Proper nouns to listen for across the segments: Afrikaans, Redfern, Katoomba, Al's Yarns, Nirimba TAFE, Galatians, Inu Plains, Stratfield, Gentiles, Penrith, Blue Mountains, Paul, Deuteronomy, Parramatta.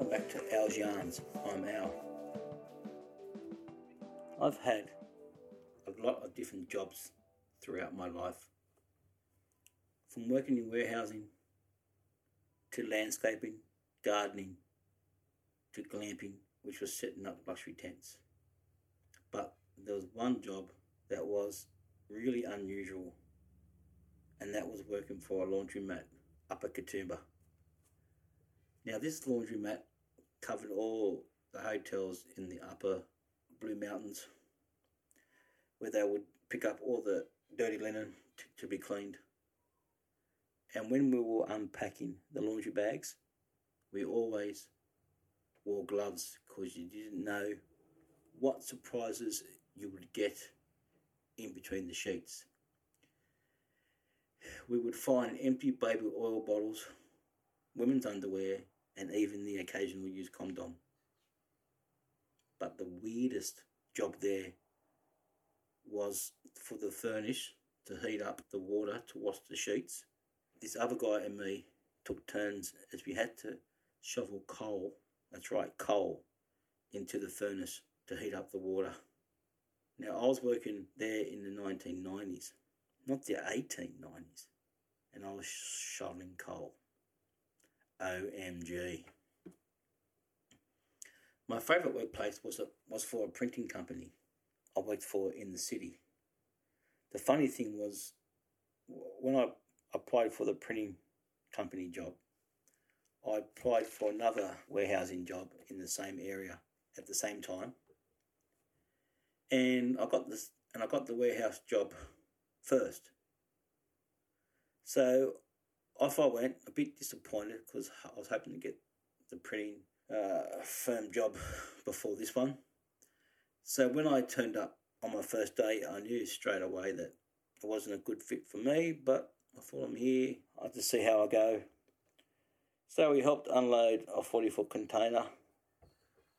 Welcome back to Al's Yarns. I'm Al. I've had a lot of different jobs throughout my life, from working in warehousing to landscaping, gardening to glamping, which was setting up luxury tents. But there was one job that was really unusual, and that was working for a laundromat up at Katoomba. Now, this laundromat covered all the hotels in the upper Blue Mountains, where they would pick up all the dirty linen to be cleaned. And when we were unpacking the laundry bags, we always wore gloves, because you didn't know what surprises you would get in between the sheets. We would find empty baby oil bottles, women's underwear, and even the occasional used condom. But the weirdest job there was for the furnace to heat up the water to wash the sheets. This other guy and me took turns, as we had to shovel coal, that's right, coal, into the furnace to heat up the water. Now, I was working there in the 1990s, not the 1890s, and I was shoveling coal. OMG. My favourite workplace was for a printing company I worked for in the city. The funny thing was, when I applied for the printing company job, I applied for another warehousing job in the same area at the same time, and I got the warehouse job first. So off I went, a bit disappointed, because I was hoping to get the printing firm job before this one. So when I turned up on my first day, I knew straight away that it wasn't a good fit for me, but I thought, I'm here, I'll just see how I go. So we helped unload a 40-foot container.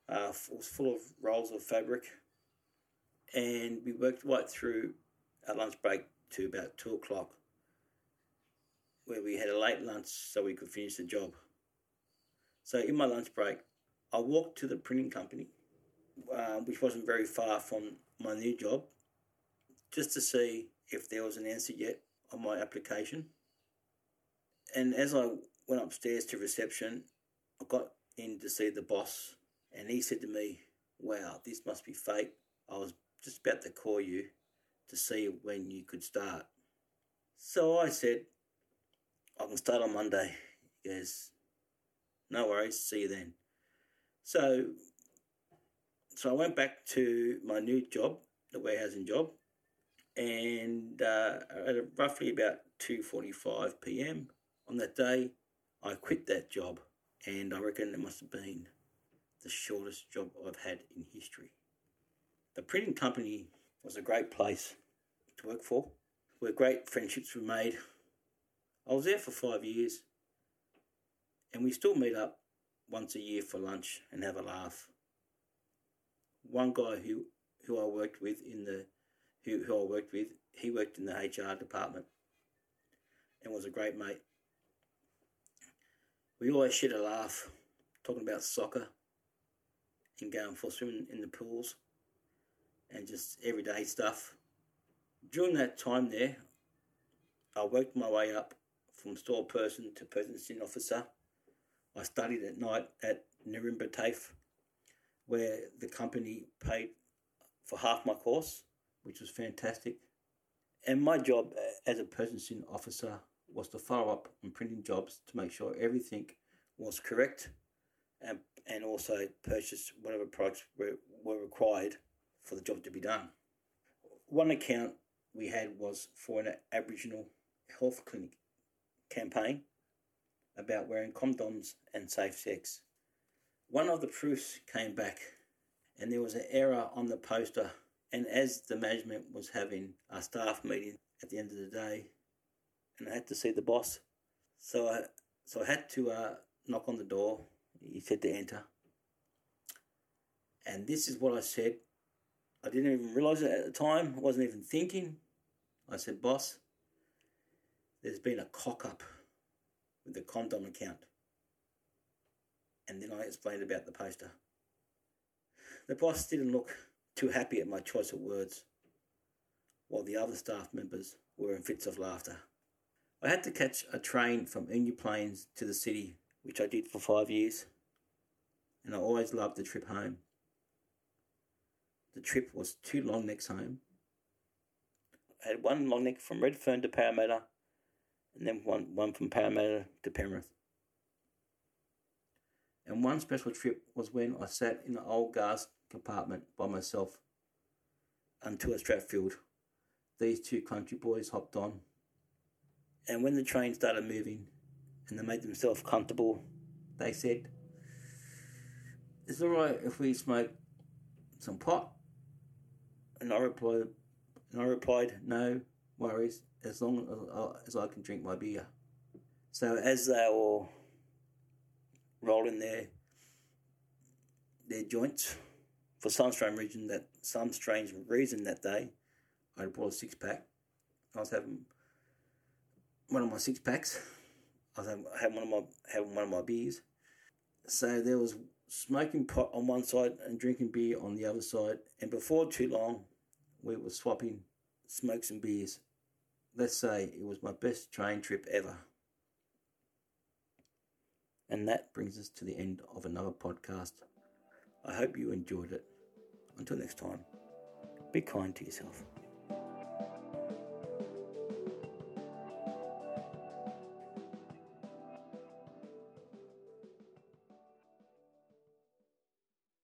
It was full of rolls of fabric, and we worked right through our lunch break to about 2 o'clock. Where we had a late lunch so we could finish the job. So in my lunch break, I walked to the printing company, which wasn't very far from my new job, just to see if there was an answer yet on my application. And as I went upstairs to reception, I got in to see the boss, and he said to me, "Wow, this must be fake. I was just about to call you to see when you could start." So I said, "I can start on Monday." He goes, "No worries, see you then." So I went back to my new job, the warehousing job, and at roughly about 2:45 p.m. on that day, I quit that job, and I reckon it must have been the shortest job I've had in history. The printing company was a great place to work for, where great friendships were made. I was there for 5 years, and we still meet up once a year for lunch and have a laugh. One guy who I worked with, he worked in the HR department and was a great mate. We always shared a laugh talking about soccer and going for swimming in the pools and just everyday stuff. During that time there, I worked my way up from store person to purchasing officer. I studied at night at Nirimba TAFE, where the company paid for half my course, which was fantastic. And my job as a purchasing officer was to follow up on printing jobs to make sure everything was correct and also purchase whatever products were required for the job to be done. One account we had was for an Aboriginal health clinic campaign about wearing condoms and safe sex. One of the proofs came back, and there was an error on the poster, and as the management was having a staff meeting at the end of the day, and I had to see the boss, so I had to knock on the door. He said to enter, and this is what I said. I didn't even realise it at the time. I wasn't even thinking. I said, "Boss, there's been a cock-up with the condom account." and then I explained about the poster. The boss didn't look too happy at my choice of words, while the other staff members were in fits of laughter. I had to catch a train from Inu Plains to the city, which I did for 5 years, and I always loved the trip home. The trip was 2 long necks home. I had 1 long neck from Redfern to Parramatta, and then one from Parramatta to Penrith. And one special trip was when I sat in the old guard's compartment by myself until Stratfield. These 2 country boys hopped on. And when the train started moving and they made themselves comfortable, they said, "It's all right if we smoke some pot?" And I replied, "No worries, as long as I can drink my beer." So as they all rolling their joints, for some strange reason that day, I brought a 6-pack. I was having one of my 6-packs. I was having one of my beers. So there was smoking pot on one side and drinking beer on the other side. And before too long, we were swapping smokes and beers. Let's say it was my best train trip ever. And that brings us to the end of another podcast. I hope you enjoyed it. Until next time, be kind to yourself.